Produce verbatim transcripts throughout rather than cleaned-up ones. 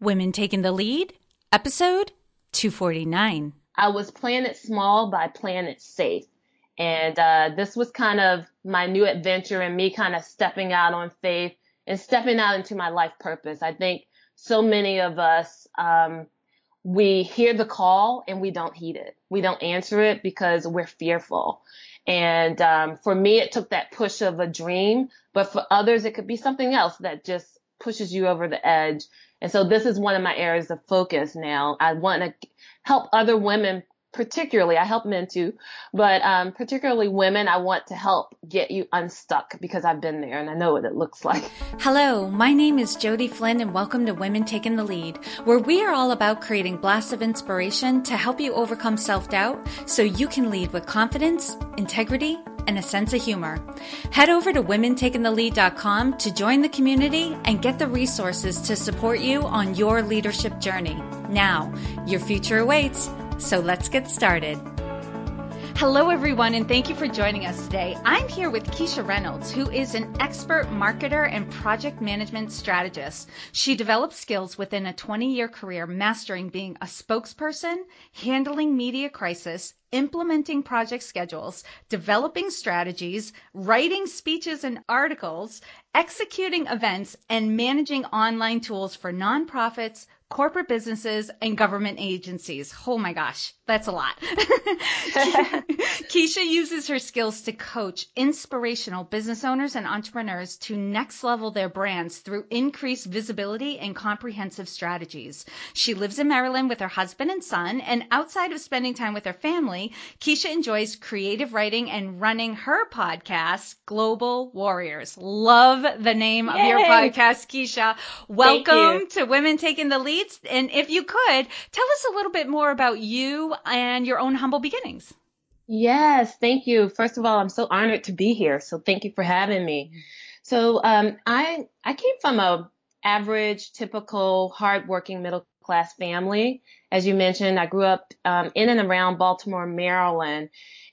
Women Taking the Lead, episode two forty-nine. I was Planet Small by Planet Safe. And uh, this was kind of my new adventure and me kind of stepping out on faith and stepping out into my life purpose. I think so many of us, um, we hear the call and we don't heed it. We don't answer it because we're fearful. And um, for me, it took that push of a dream. But for others, it could be something else that just pushes you over the edge. And so this is one of my areas of focus now. I want to help other women, particularly, I help men too, but um, particularly women, I want to help get you unstuck because I've been there and I know what it looks like. Hello, my name is Jody Flynn and welcome to Women Taking the Lead, where we are all about creating blasts of inspiration to help you overcome self-doubt so you can lead with confidence, integrity, and a sense of humor. Head over to women taking the lead dot com to join the community and get the resources to support you on your leadership journey. Now, your future awaits. So let's get started. Hello, everyone, and thank you for joining us today. I'm here with Keisha Reynolds, who is an expert marketer and project management strategist. She developed skills within a twenty-year career mastering being a spokesperson, handling media crisis, implementing project schedules, developing strategies, writing speeches and articles, executing events, and managing online tools for nonprofits, corporate businesses, and government agencies. Oh my gosh, that's a lot. Keisha uses her skills to coach inspirational business owners and entrepreneurs to next level their brands through increased visibility and comprehensive strategies. She lives in Maryland with her husband and son, and outside of spending time with her family, Keisha enjoys creative writing and running her podcast, Global Warriors. Love the name Yay. Of your podcast, Keisha. Welcome to Women Taking the Lead. And if you could, tell us a little bit more about you and your own humble beginnings. Yes, thank you. First of all, I'm so honored to be here. So thank you for having me. So um, I I came from a average, typical, hardworking middle class family. As you mentioned, I grew up um, in and around Baltimore, Maryland.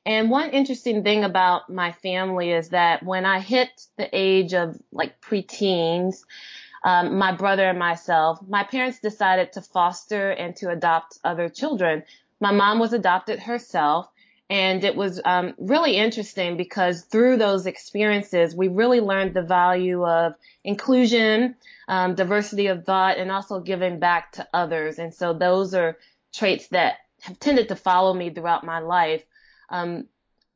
And one interesting thing about my family is that when I hit the age of like preteens, Um, my brother and myself, my parents decided to foster and to adopt other children. My mom was adopted herself, and it was um, really interesting because through those experiences, we really learned the value of inclusion, um, diversity of thought, and also giving back to others. And so those are traits that have tended to follow me throughout my life. Um,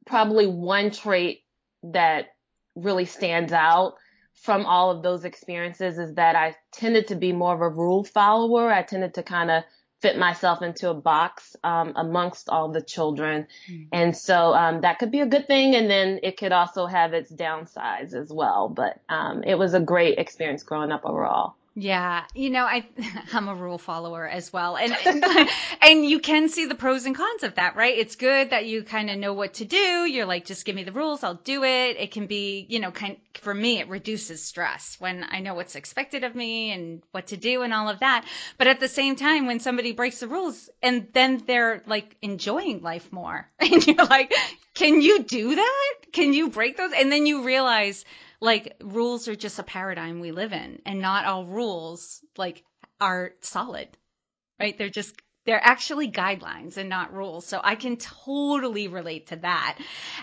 probably one trait that really stands out from all of those experiences is that I tended to be more of a rule follower. I tended to kind of fit myself into a box um, amongst all the children. Mm-hmm. And so um, that could be a good thing. And then it could also have its downsides as well. But um, it was a great experience growing up overall. Yeah. You know, I, I'm a rule follower as well. And, and you can see the pros and cons of that, right? It's good that you kind of know what to do. You're like, just give me the rules. I'll do it. It can be, you know, kind for me, it reduces stress when I know what's expected of me and what to do and all of that. But at the same time, when somebody breaks the rules and then they're like enjoying life more and you're like, can you do that? Can you break those? And then you realize, like, rules are just a paradigm we live in, and not all rules like are solid, right? They're just, they're actually guidelines and not rules. So I can totally relate to that.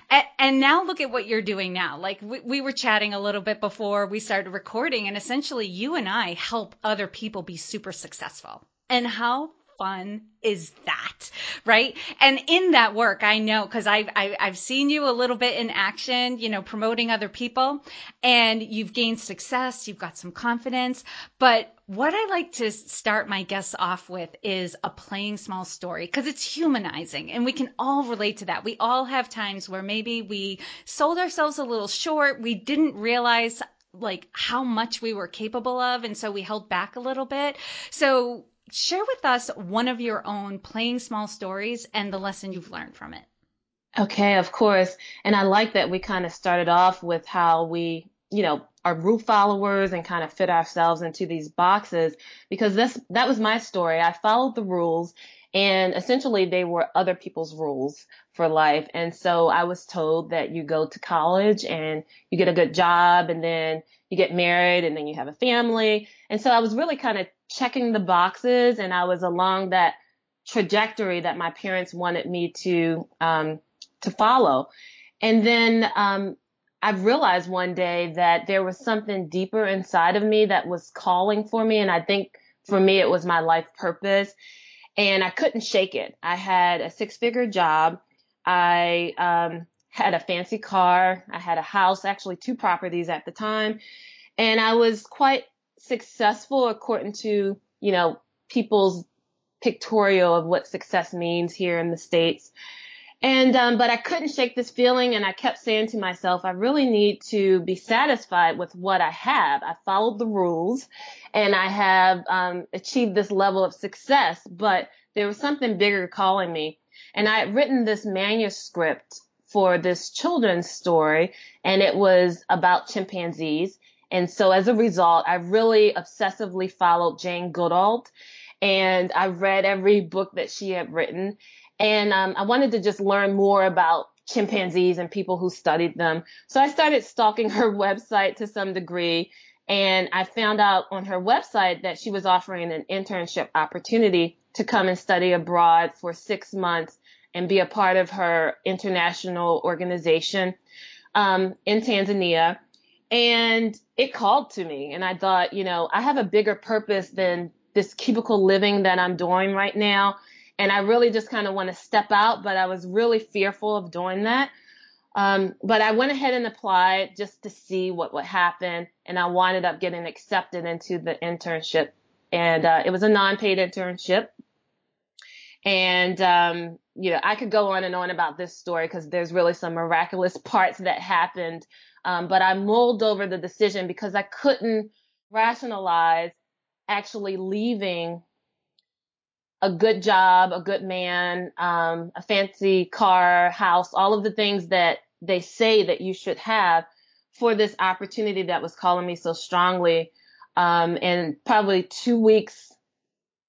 And, and now look at what you're doing now. Like we, we were chatting a little bit before we started recording, and essentially you and I help other people be super successful. And how fun is that, right? And in that work, I know, because I've, I've seen you a little bit in action, you know, promoting other people, and you've gained success, you've got some confidence. But what I like to start my guests off with is a playing small story, because it's humanizing and we can all relate to that. We all have times where maybe we sold ourselves a little short, we didn't realize like how much we were capable of, and so we held back a little bit. So share with us one of your own playing small stories and the lesson you've learned from it. Okay, of course. And I like that we kind of started off with how we, you know, are rule followers and kind of fit ourselves into these boxes, because that's, that was my story. I followed the rules, and essentially they were other people's rules for life. And so I was told that you go to college and you get a good job, and then you get married, and then you have a family. And so I was really kind of checking the boxes, and I was along that trajectory that my parents wanted me to um, to follow. And then um, I realized one day that there was something deeper inside of me that was calling for me. And I think for me, it was my life purpose. And I couldn't shake it. I had a six-figure job. I um, had a fancy car. I had a house, actually two properties at the time. And I was quite successful according to, you know, people's pictorial of what success means here in the States. And um, but I couldn't shake this feeling. And I kept saying to myself, I really need to be satisfied with what I have. I followed the rules and I have um, achieved this level of success. But there was something bigger calling me. And I had written this manuscript for this children's story, and it was about chimpanzees. And so as a result, I really obsessively followed Jane Goodall, and I read every book that she had written. And um, I wanted to just learn more about chimpanzees and people who studied them. So I started stalking her website to some degree. And I found out on her website that she was offering an internship opportunity to come and study abroad for six months and be a part of her international organization um, in Tanzania. And it called to me. And I thought, you know, I have a bigger purpose than this cubicle living that I'm doing right now. And I really just kind of want to step out, but I was really fearful of doing that. Um, but I went ahead and applied just to see what would happen. And I wound up getting accepted into the internship. And uh, it was a non-paid internship. And, um, you know, I could go on and on about this story because there's really some miraculous parts that happened. Um, but I mulled over the decision because I couldn't rationalize actually leaving a good job, a good man, um, a fancy car, house, all of the things that they say that you should have for this opportunity that was calling me so strongly. Um, and probably two weeks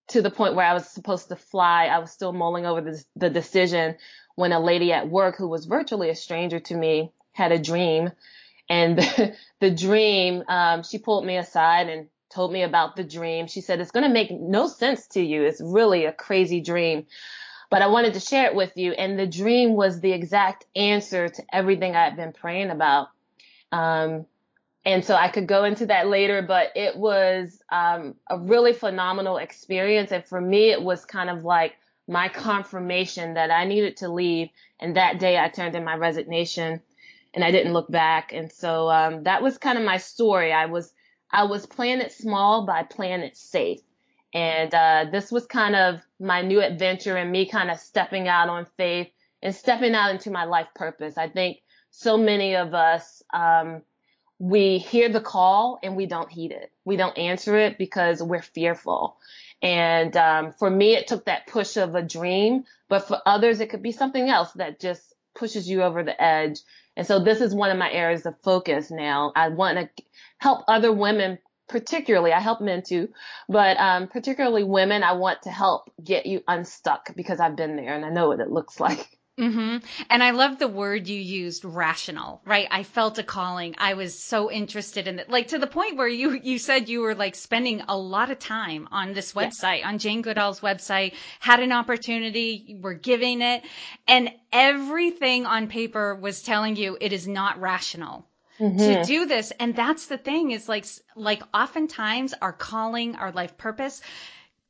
to the point where I was supposed to fly, I was still mulling over this, the decision when a lady at work who was virtually a stranger to me had a dream. And the, the dream, um, she pulled me aside and told me about the dream. She said, it's going to make no sense to you. It's really a crazy dream, but I wanted to share it with you. And the dream was the exact answer to everything I had been praying about. Um, and so I could go into that later, but it was um, a really phenomenal experience. And for me, it was kind of like my confirmation that I needed to leave. And that day I turned in my resignation and I didn't look back. And so um, that was kind of my story. I was I was playing it small by playing it safe. And uh, this was kind of my new adventure and me kind of stepping out on faith and stepping out into my life purpose. I think so many of us, um, we hear the call and we don't heed it. We don't answer it because we're fearful. And um, for me, it took that push of a dream. But for others, it could be something else that just pushes you over the edge. And so this is one of my areas of focus now. I want to help other women, particularly, I help men too, but um, particularly women, I want to help get you unstuck because I've been there and I know what it looks like. Mm-hmm. And I love the word you used, rational, right? I felt a calling. I was so interested in it, like to the point where you, you said you were like spending a lot of time on this website, yeah. on Jane Goodall's website, had an opportunity, were giving it, and everything on paper was telling you it is not rational. Mm-hmm. To do this. And that's the thing is like, like oftentimes our calling, our life purpose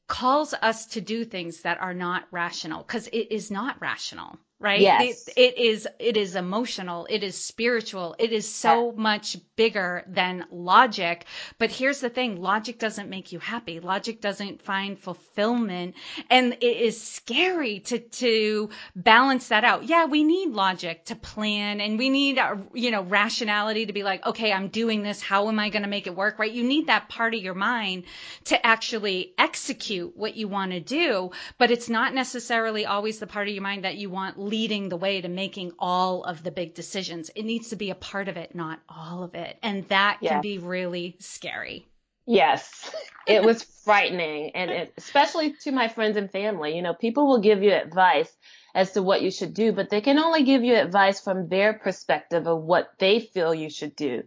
calls us to do things that are not rational because it is not rational, right? Yes. It, it is, it is emotional. It is spiritual. It is so yeah. much bigger than logic. But here's the thing. Logic doesn't make you happy. Logic doesn't find fulfillment. And it is scary to, to balance that out. Yeah. We need logic to plan and we need, you know, rationality to be like, okay, I'm doing this. How am I going to make it work? Right. You need that part of your mind to actually execute what you want to do, but it's not necessarily always the part of your mind that you want leading the way to making all of the big decisions. It needs to be a part of it, not all of it. And that yeah. can be really scary. Yes, it was frightening. And it, especially to my friends and family, you know, people will give you advice as to what you should do, but they can only give you advice from their perspective of what they feel you should do.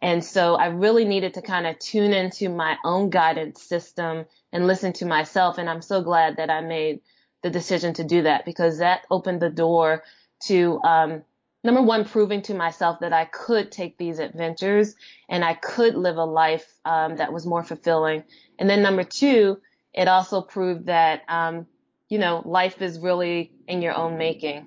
And so I really needed to kind of tune into my own guidance system and listen to myself. And I'm so glad that I made the decision to do that, because that opened the door to, um, number one, proving to myself that I could take these adventures and I could live a life um, that was more fulfilling. And then number two, it also proved that, um, you know, life is really in your own making.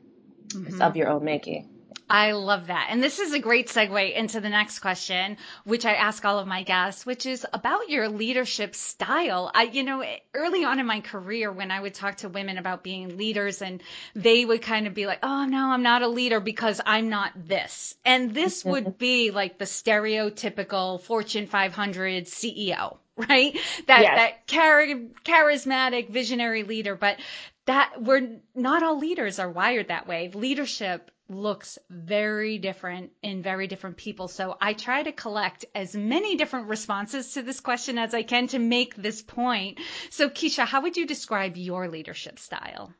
Mm-hmm. It's of your own making. I love that. And this is a great segue into the next question, which I ask all of my guests, which is about your leadership style. I, you know, early on in my career, when I would talk to women about being leaders, and they would kind of be like, oh, no, I'm not a leader because I'm not this. And this would be like the stereotypical Fortune five hundred C E O, right? That, yes. that char- charismatic, visionary leader. But that we're not all leaders are wired that way. Leadership looks very different in very different people. So I try to collect as many different responses to this question as I can to make this point. So Keisha, how would you describe your leadership style?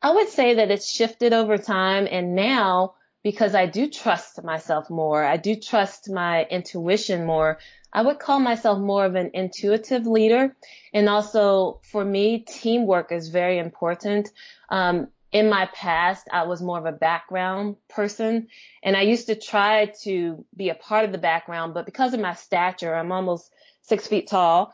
I would say that it's shifted over time. And now, because I do trust myself more, I do trust my intuition more, I would call myself more of an intuitive leader. And also for me, teamwork is very important. Um, In my past, I was more of a background person, and I used to try to be a part of the background, but because of my stature, I'm almost six feet tall,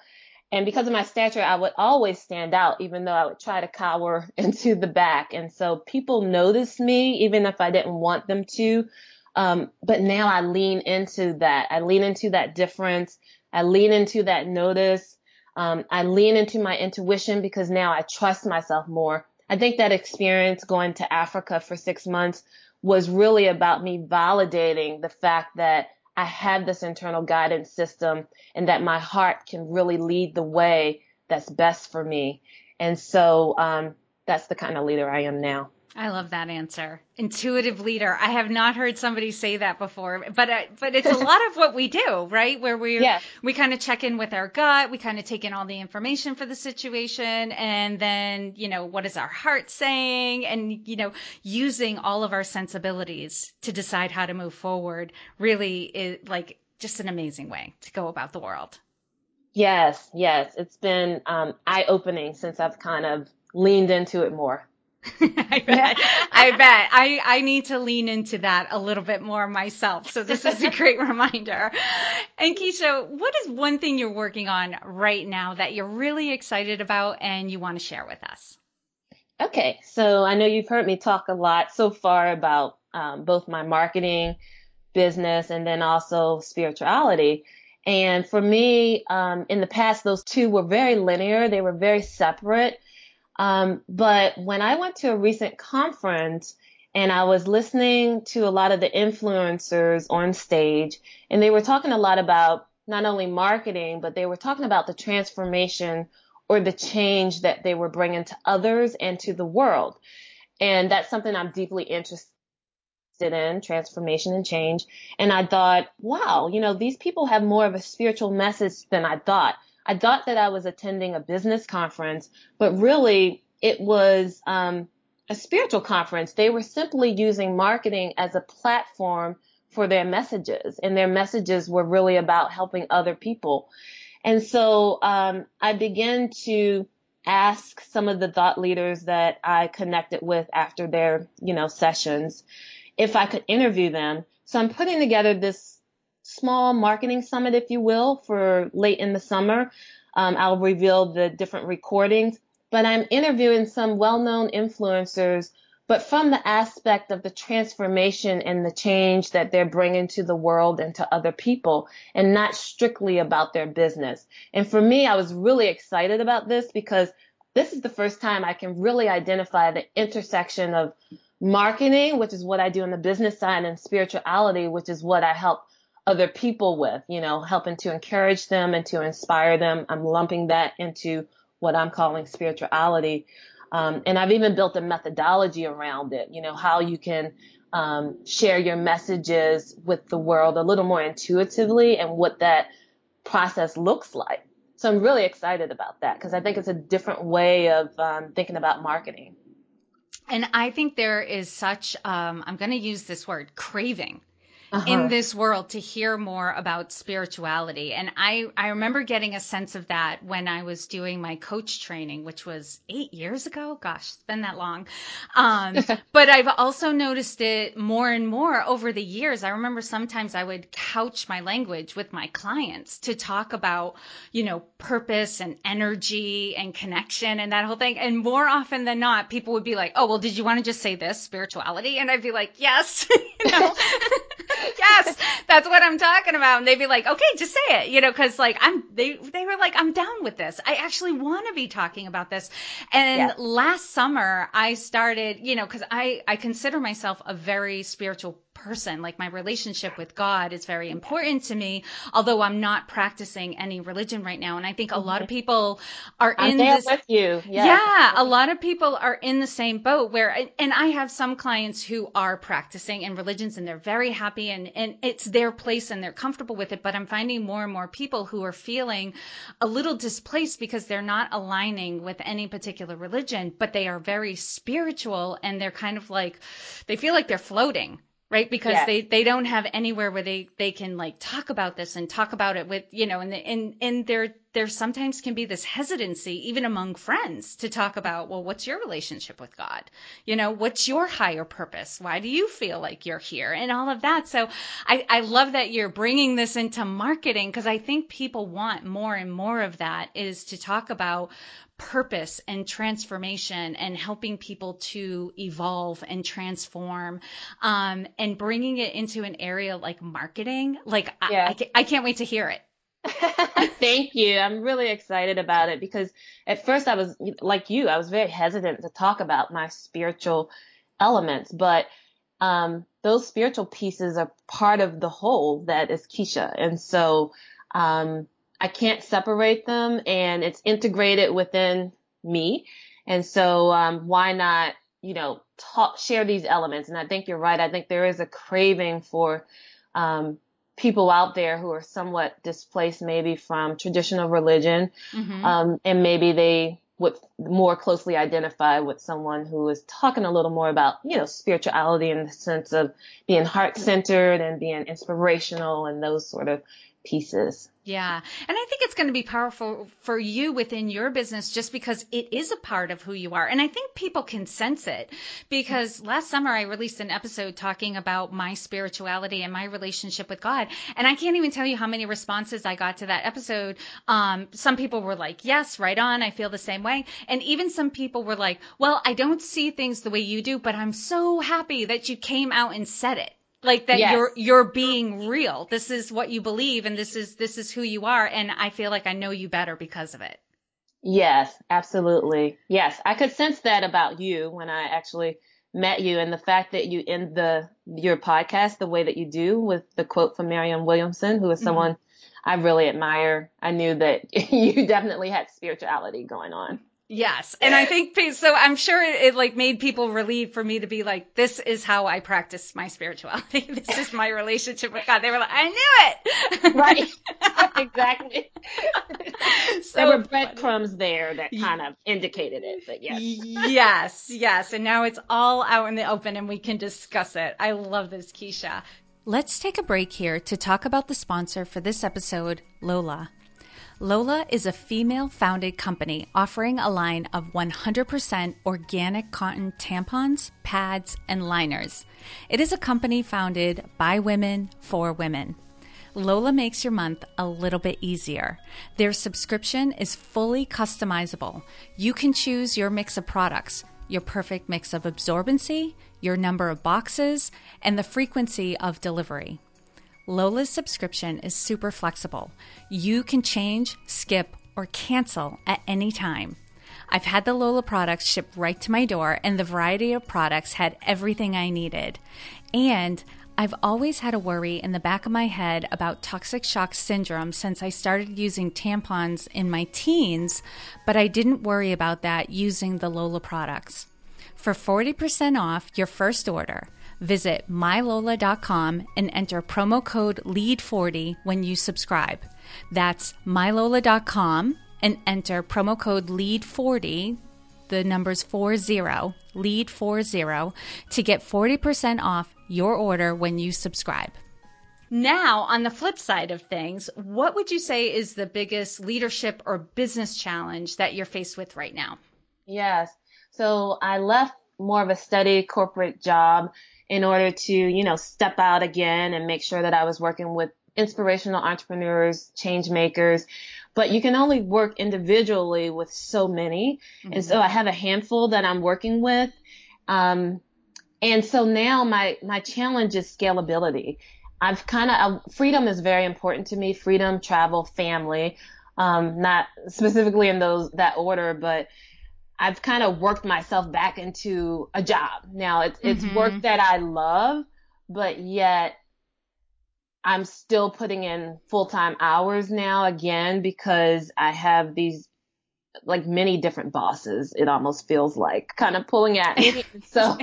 and because of my stature, I would always stand out, even though I would try to cower into the back. And so people noticed me, even if I didn't want them to, um, but now I lean into that. I lean into that difference. I lean into that notice. Um, I lean into my intuition because now I trust myself more. I think that experience going to Africa for six months was really about me validating the fact that I have this internal guidance system and that my heart can really lead the way that's best for me. And so um, that's the kind of leader I am now. I love that answer. Intuitive leader. I have not heard somebody say that before, but uh, but it's a lot of what we do, right? Where we yeah. we kind of check in with our gut, we kind of take in all the information for the situation, and then, you know, what is our heart saying? And, you know, using all of our sensibilities to decide how to move forward really is like just an amazing way to go about the world. Yes, yes. It's been um, eye-opening since I've kind of leaned into it more. I bet. I bet. I, I need to lean into that a little bit more myself. So this is a great reminder. And Keisha, what is one thing you're working on right now that you're really excited about and you want to share with us? Okay. So I know you've heard me talk a lot so far about um, both my marketing, business, and then also spirituality. And for me, um, in the past, those two were very linear. They were very separate. Um, but when I went to a recent conference and I was listening to a lot of the influencers on stage, and they were talking a lot about not only marketing, but they were talking about the transformation or the change that they were bringing to others and to the world. And that's something I'm deeply interested in, transformation and change. And I thought, wow, you know, these people have more of a spiritual message than I thought. I thought that I was attending a business conference, but really it was um, a spiritual conference. They were simply using marketing as a platform for their messages, and their messages were really about helping other people. And so um, I began to ask some of the thought leaders that I connected with after their, you know, sessions if I could interview them. So I'm putting together this small marketing summit, if you will, for late in the summer. Um, I'll reveal the different recordings, but I'm interviewing some well-known influencers, but from the aspect of the transformation and the change that they're bringing to the world and to other people, and not strictly about their business. And for me, I was really excited about this because this is the first time I can really identify the intersection of marketing, which is what I do on the business side, and spirituality, which is what I help other people with, you know, helping to encourage them and to inspire them. I'm lumping that into what I'm calling spirituality. Um, and I've even built a methodology around it, you know, how you can um, share your messages with the world a little more intuitively and what that process looks like. So I'm really excited about that because I think it's a different way of um, thinking about marketing. And I think there is such, um, I'm going to use this word, craving. uh-huh. in this world to hear more about spirituality. And I, I remember getting a sense of that when I was doing my coach training, which was eight years ago. Gosh, it's been that long. Um, but I've also noticed it more and more over the years. I remember sometimes I would couch my language with my clients to talk about, you know, purpose and energy and connection and that whole thing. And more often than not, people would be like, oh, well, did you want to just say this, spirituality? And I'd be like, yes, you know, yes, that's what I'm talking about. And they'd be like, okay, just say it, you know, because like I'm, they, they were like, I'm down with this. I actually want to be talking about this. And yeah. last summer I started, you know, because I, I consider myself a very spiritual person. Like my relationship with God is very important to me, although I'm not practicing any religion right now. And I think a lot of people are I'm in this. With you. Yeah. yeah. A lot of people are in the same boat where, and I have some clients who are practicing in religions and they're very happy and, and it's their place and they're comfortable with it. But I'm finding more and more people who are feeling a little displaced because they're not aligning with any particular religion, but they are very spiritual and they're kind of like, they feel like they're floating. Right. Because yes. they, they don't have anywhere where they, they can like talk about this and talk about it with, you know, and, the, and, and there, there sometimes can be this hesitancy, even among friends, to talk about, well, what's your relationship with God? You know, what's your higher purpose? Why do you feel like you're here and all of that? So I, I love that you're bringing this into marketing because I think people want more and more of that is to talk about purpose and transformation and helping people to evolve and transform, um, and bringing it into an area like marketing. Like yeah. I, I can't wait to hear it. Thank you. I'm really excited about it because at first I was like you, I was very hesitant to talk about my spiritual elements, but, um, those spiritual pieces are part of the whole that is Keisha. And so, um, I can't separate them and it's integrated within me. And so, um, why not, you know, talk, share these elements. And I think you're right. I think there is a craving for, um, people out there who are somewhat displaced maybe from traditional religion. Mm-hmm. Um, and maybe they would more closely identify with someone who is talking a little more about, you know, spirituality in the sense of being heart-centered and being inspirational and those sort of pieces. Yeah. And I think it's going to be powerful for you within your business just because it is a part of who you are. And I think people can sense it because last summer I released an episode talking about my spirituality and my relationship with God. And I can't even tell you how many responses I got to that episode. Um, some people were like, yes, right on. I feel the same way. And even some people were like, well, I don't see things the way you do, but I'm so happy that you came out and said it. Like that yes. you're, you're being real. This is what you believe. And this is, this is who you are. And I feel like I know you better because of it. Yes, absolutely. Yes. I could sense that about you when I actually met you and the fact that you end the, your podcast, the way that you do with the quote from Marianne Williamson, who is someone mm-hmm. I really admire. I knew that you definitely had spirituality going on. Yes. And I think, so I'm sure it, it like made people relieved for me to be like, this is how I practice my spirituality. This is my relationship with God. They were like, I knew it. Right. Exactly. So there were breadcrumbs there that kind of indicated it, but yes. Yes. Yes. And now it's all out in the open and we can discuss it. I love this, Keisha. Let's take a break here to talk about the sponsor for this episode, Lola. Lola is a female-founded company offering a line of one hundred percent organic cotton tampons, pads, and liners. It is a company founded by women for women. Lola makes your month a little bit easier. Their subscription is fully customizable. You can choose your mix of products, your perfect mix of absorbency, your number of boxes, and the frequency of delivery. Lola's subscription is super flexible. You can change, skip, or cancel at any time. I've had the Lola products shipped right to my door, and the variety of products had everything I needed. And I've always had a worry in the back of my head about toxic shock syndrome since I started using tampons in my teens, but I didn't worry about that using the Lola products. For forty percent off your first order, visit my lola dot com and enter promo code lead forty when you subscribe. That's my lola dot com and enter promo code lead forty, the numbers four zero, lead forty, to get forty percent off your order when you subscribe. Now, on the flip side of things, what would you say is the biggest leadership or business challenge that you're faced with right now? Yes. So I left more of a steady corporate job in order to, you know, step out again and make sure that I was working with inspirational entrepreneurs, change makers, but you can only work individually with so many. Mm-hmm. And so I have a handful that I'm working with. Um, and so now my, my challenge is scalability. I've kind of, uh, freedom is very important to me. Freedom, travel, family, um, not specifically in those, that order, but I've kind of worked myself back into a job. Now it's, mm-hmm. it's work that I love, but yet I'm still putting in full-time hours now again, because I have these like many different bosses. It almost feels like kind of pulling at me. So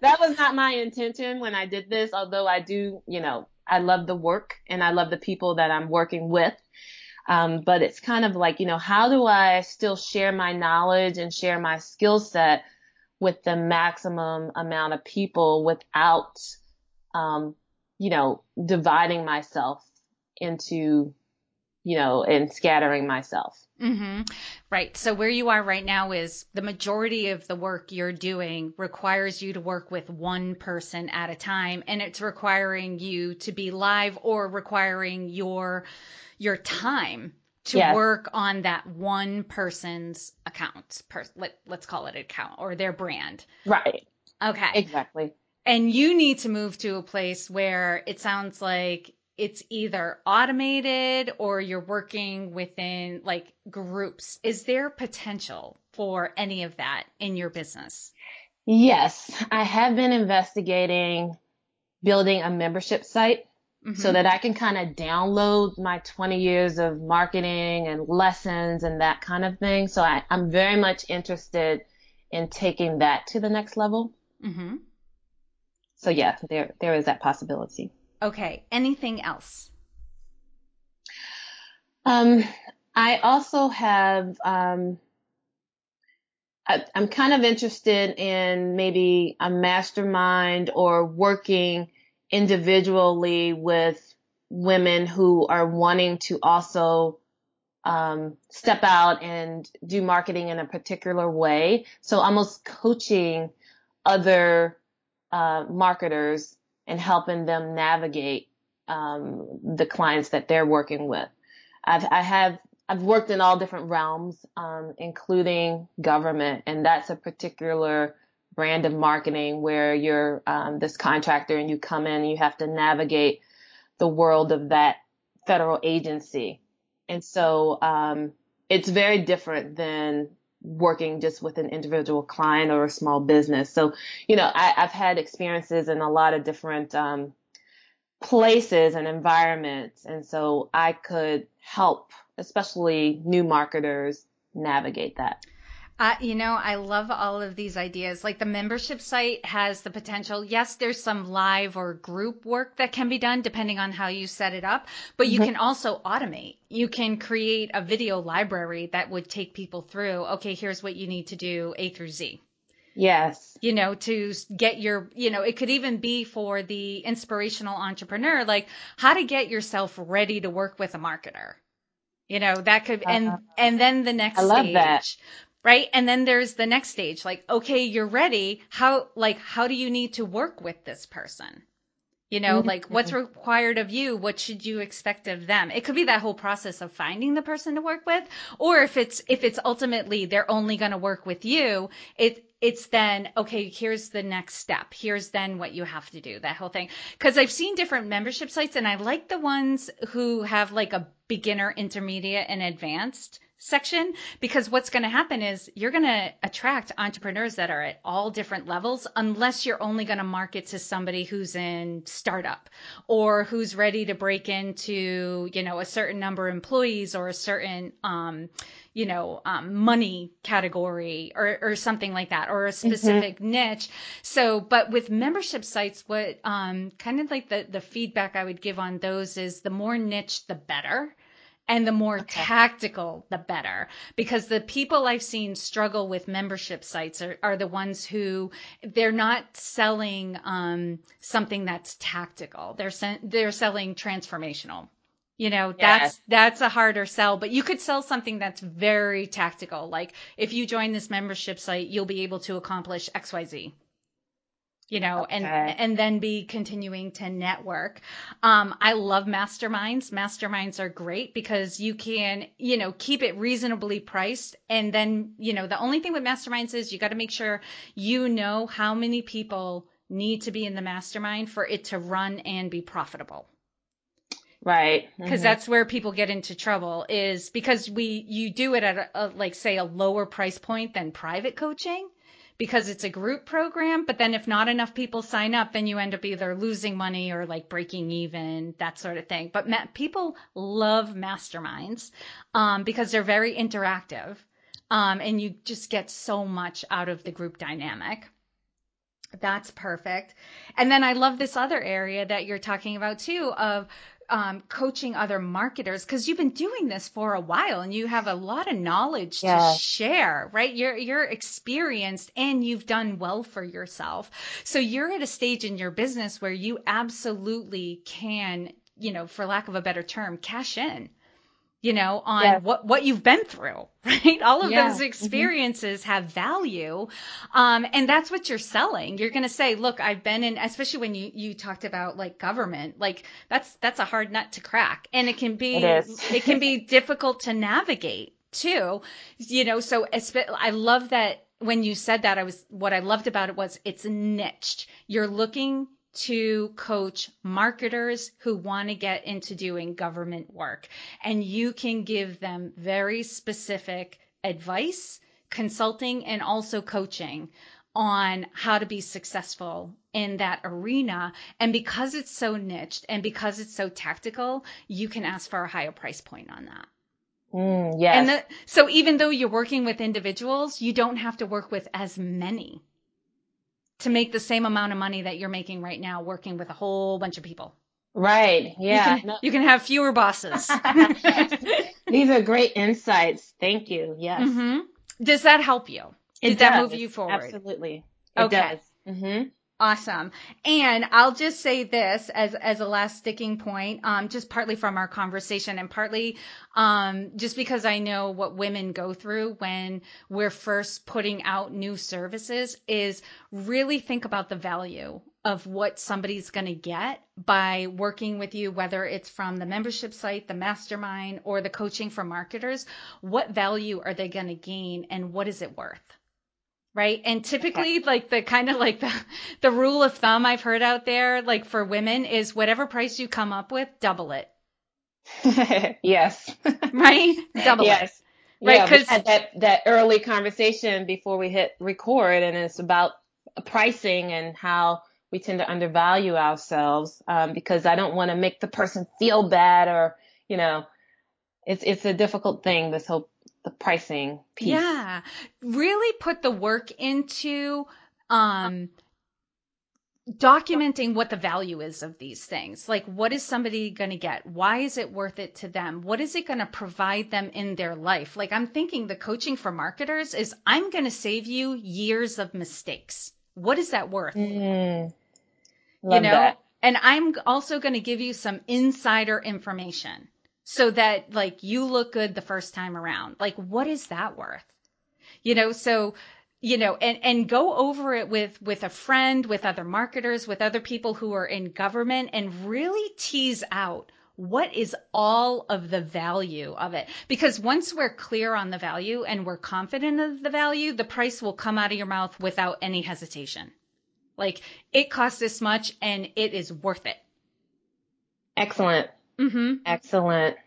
that was not my intention when I did this. Although I do, you know, I love the work and I love the people that I'm working with. Um, but it's kind of like, you know, how do I still share my knowledge and share my skill set with the maximum amount of people without, um, you know, dividing myself into, you know, and scattering myself. Mm-hmm. Right. So where you are right now is the majority of the work you're doing requires you to work with one person at a time. And it's requiring you to be live or requiring your, your time to yes. work on that one person's account. Per, let, let's call it an account or their brand. Right. Okay. Exactly. And you need to move to a place where it sounds like it's either automated or you're working within like groups. Is there potential for any of that in your business? Yes. I have been investigating building a membership site mm-hmm. so that I can kind of download my twenty years of marketing and lessons and that kind of thing. So I, I'm very much interested in taking that to the next level. Mm-hmm. So yeah, there, there is that possibility. Okay. Anything else? Um, I also have, um, I, I'm kind of interested in maybe a mastermind or working individually with women who are wanting to also, um, step out and do marketing in a particular way. So almost coaching other, uh, marketers and helping them navigate um, the clients that they're working with. I've, I have, I've worked in all different realms, um, including government, and that's a particular brand of marketing where you're um, this contractor and you come in and you have to navigate the world of that federal agency. And so um, it's very different than working just with an individual client or a small business. So, you know, I, I've had experiences in a lot of different um, places and environments. And so I could help, especially new marketers, navigate that. Uh, you know, I love all of these ideas. Like the membership site has the potential. Yes, there's some live or group work that can be done depending on how you set it up, but you mm-hmm. can also automate. You can create a video library that would take people through, okay, here's what you need to do A through Z. Yes. You know, to get your, you know, it could even be for the inspirational entrepreneur, like how to get yourself ready to work with a marketer. You know, that could, and, uh, and then the next I love stage. That. Right. And then there's the next stage, like, okay, you're ready. How, like, how do you need to work with this person? You know, mm-hmm. like what's required of you? What should you expect of them? It could be that whole process of finding the person to work with, or if it's, if it's ultimately they're only going to work with you, it, it's then, okay, here's the next step. Here's then what you have to do, that whole thing. Cause I've seen different membership sites and I like the ones who have like a beginner, intermediate, and advanced section, because what's going to happen is you're going to attract entrepreneurs that are at all different levels, unless you're only going to market to somebody who's in startup or who's ready to break into, you know, a certain number of employees or a certain, um, you know, um, money category or, or something like that, or a specific mm-hmm. niche. So, but with membership sites, what, um, kind of like the, the feedback I would give on those is the more niche, the better. and the more okay. tactical, the better. Because the people I've seen struggle with membership sites are, are the ones who they're not selling um, something that's tactical. They're sen- they're selling transformational. You know, yes. that's, that's a harder sell, but you could sell something that's very tactical. Like if you join this membership site, you'll be able to accomplish X, Y, Z, you know, okay. and, and then be continuing to network. Um, I love masterminds. Masterminds are great because you can, you know, keep it reasonably priced. And then, you know, the only thing with masterminds is you got to make sure you know how many people need to be in the mastermind for it to run and be profitable. Right. Because mm-hmm. that's where people get into trouble is because we, you do it at a, a, like say a lower price point than private coaching because it's a group program. But then if not enough people sign up, then you end up either losing money or like breaking even, that sort of thing. But ma- people love masterminds um, because they're very interactive um, and you just get so much out of the group dynamic. That's perfect. And then I love this other area that you're talking about too of Um, coaching other marketers, because you've been doing this for a while and you have a lot of knowledge yeah. to share, right? You're, you're experienced and you've done well for yourself. So you're at a stage in your business where you absolutely can, you know, for lack of a better term, cash in, you know, on yeah. what, what you've been through, right? All of yeah. those experiences mm-hmm. have value. Um, and that's what you're selling. You're going to say, look, I've been in, especially when you, you talked about like government, like that's, that's a hard nut to crack. And it can be, it, it can be difficult to navigate too, you know? So I love that when you said that, I was, what I loved about it was it's niched. You're looking to coach marketers who want to get into doing government work. And you can give them very specific advice, consulting, and also coaching on how to be successful in that arena. And because it's so niched and because it's so tactical, you can ask for a higher price point on that. Mm, yes. And the, so even though you're working with individuals, you don't have to work with as many to make the same amount of money that you're making right now working with a whole bunch of people. Right. Yeah. You can, no. you can have fewer bosses. These are great insights. Thank you. Yes. Mm-hmm. Does that help you? Did it that does. move you forward? Absolutely. It okay. does. Mm-hmm. Awesome. And I'll just say this as, as a last sticking point, um, just partly from our conversation and partly um, just because I know what women go through when we're first putting out new services is really think about the value of what somebody's going to get by working with you, whether it's from the membership site, the mastermind, or the coaching for marketers. What value are they going to gain and what is it worth? Right. And typically okay. like the kind of like the, the rule of thumb I've heard out there, like for women is whatever price you come up with, double it. yes. Right. Double yes. it. Right. Yeah, Cause we had that, that early conversation before we hit record, and it's about pricing and how we tend to undervalue ourselves um, because I don't want to make the person feel bad or, you know, it's, it's a difficult thing. This whole the pricing piece. Yeah. Really put the work into um, documenting what the value is of these things. Like, what is somebody going to get? Why is it worth it to them? What is it going to provide them in their life? Like, I'm thinking the coaching for marketers is I'm going to save you years of mistakes. What is that worth? Mm, love you know, that. And I'm also going to give you some insider information, so that like you look good the first time around. Like, what is that worth? You know, so, you know, and, and go over it with, with a friend, with other marketers, with other people who are in government, and really tease out what is all of the value of it. Because once we're clear on the value and we're confident of the value, the price will come out of your mouth without any hesitation. Like, it costs this much and it is worth it. Excellent. Mm-hmm. Excellent.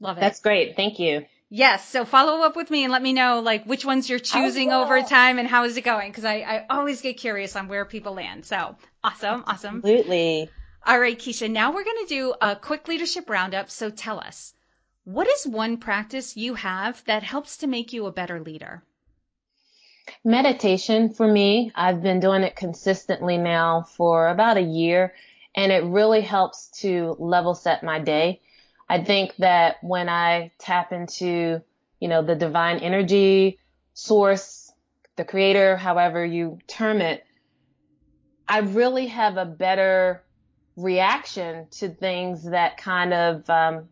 Love it. That's great. Thank you. Yes. So follow up with me and let me know like which ones you're choosing oh, yeah. over time and how is it going? Because I, I always get curious on where people land. So awesome. Awesome. Absolutely. All right, Keisha, now we're going to do a quick leadership roundup. So tell us, what is one practice you have that helps to make you a better leader? Meditation for me. I've been doing it consistently now for about a year. And it really helps to level set my day. I think that when I tap into, you know, the divine energy source, the creator, however you term it, I really have a better reaction to things that kind of um,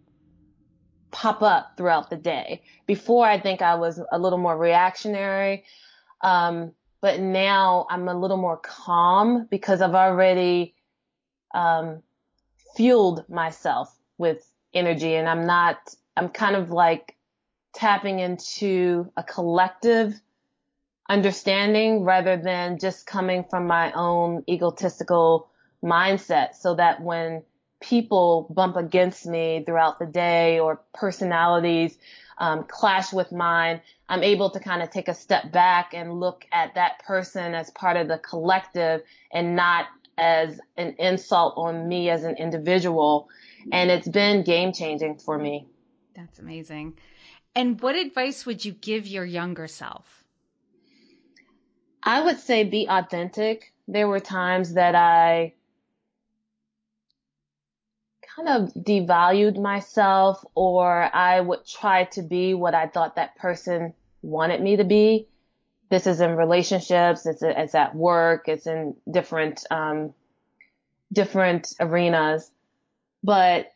pop up throughout the day. Before, I think I was a little more reactionary, um, but now I'm a little more calm because I've already um, fueled myself with energy, and I'm not, I'm kind of like tapping into a collective understanding rather than just coming from my own egotistical mindset, so that when people bump against me throughout the day or personalities um, clash with mine, I'm able to kind of take a step back and look at that person as part of the collective and not as an insult on me as an individual. And it's been game changing for me. That's amazing. And what advice would you give your younger self? I would say be authentic. There were times that I kind of devalued myself, or I would try to be what I thought that person wanted me to be. This is in relationships, it's, it's at work, it's in different, um, different arenas. But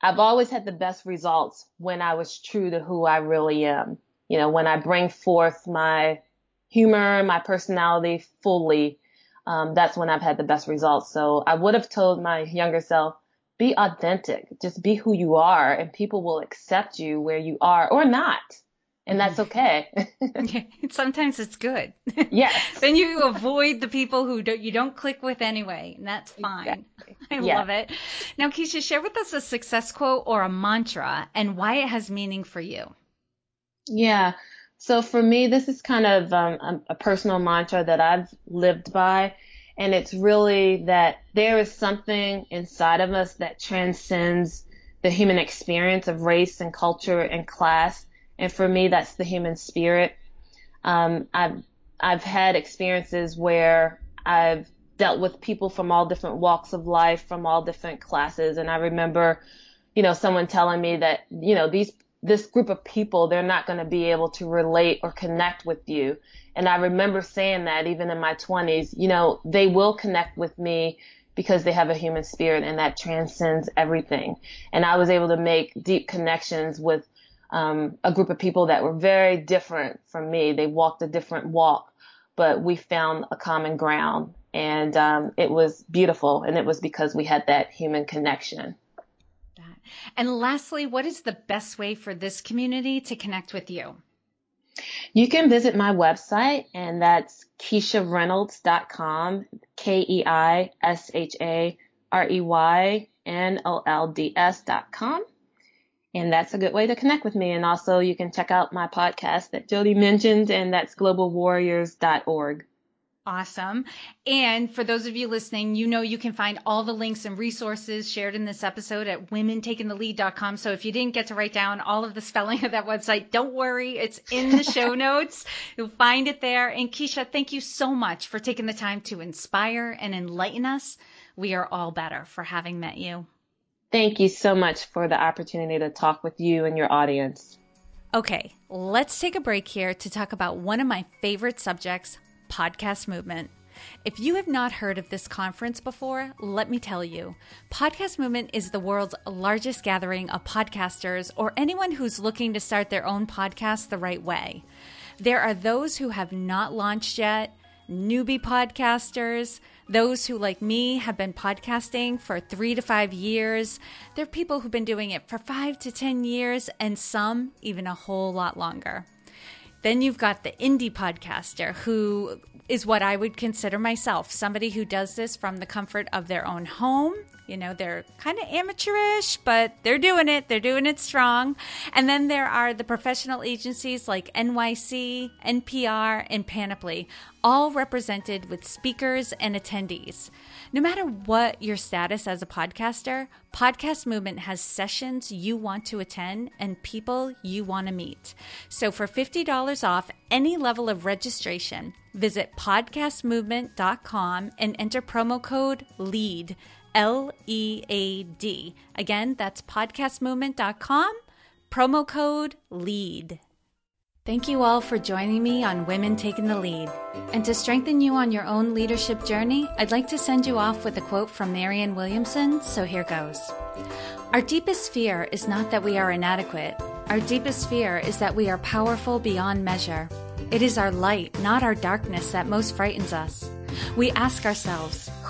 I've always had the best results when I was true to who I really am. You know, when I bring forth my humor, my personality fully, um, that's when I've had the best results. So I would have told my younger self, be authentic, just be who you are, and people will accept you where you are or not. And that's okay. Yeah, sometimes it's good. Yes. Then you avoid the people who don't, you don't click with anyway, and that's fine. Exactly. I yeah. love it. Now, Keisha, share with us a success quote or a mantra and why it has meaning for you. Yeah. So for me, this is kind of um, a personal mantra that I've lived by, and it's really that there is something inside of us that transcends the human experience of race and culture and class, and for me, that's the human spirit. Um, I've I've had experiences where I've dealt with people from all different walks of life, from all different classes, and I remember, you know, someone telling me that, you know, these this group of people, they're not going to be able to relate or connect with you. And I remember saying that even in my twenties, you know, they will connect with me because they have a human spirit, and that transcends everything. And I was able to make deep connections with um, a group of people that were very different from me. They walked a different walk, but we found a common ground, and um, it was beautiful. And it was because we had that human connection. And lastly, what is the best way for this community to connect with you? You can visit my website, and that's keisha reynolds dot com, K E I S H A R E Y N O L D S dot com. And that's a good way to connect with me. And also you can check out my podcast that Jody mentioned, and that's global warriors dot org. Awesome. And for those of you listening, you know you can find all the links and resources shared in this episode at women taking the lead dot com. So if you didn't get to write down all of the spelling of that website, don't worry. It's in the show notes. You'll find it there. And Keisha, thank you so much for taking the time to inspire and enlighten us. We are all better for having met you. Thank you so much for the opportunity to talk with you and your audience. Okay, let's take a break here to talk about one of my favorite subjects, Podcast Movement. If you have not heard of this conference before, let me tell you. Podcast Movement is the world's largest gathering of podcasters or anyone who's looking to start their own podcast the right way. There are those who have not launched yet, newbie podcasters, those who, like me, have been podcasting for three to five years. There are people who've been doing it for five to ten years, and some even a whole lot longer. Then you've got the indie podcaster, who is what I would consider myself, somebody who does this from the comfort of their own home. You know, they're kind of amateurish, but they're doing it. They're doing it strong. And then there are the professional agencies like N Y C, N P R, and Panoply, all represented with speakers and attendees. No matter what your status as a podcaster, Podcast Movement has sessions you want to attend and people you want to meet. So for fifty dollars off any level of registration, visit podcast movement dot com and enter promo code LEAD, L E A D. Again, that's podcast movement dot com, promo code LEAD. Thank you all for joining me on Women Taking the Lead. And to strengthen you on your own leadership journey, I'd like to send you off with a quote from Marianne Williamson, so here goes. Our deepest fear is not that we are inadequate. Our deepest fear is that we are powerful beyond measure. It is our light, not our darkness, that most frightens us. We ask ourselves,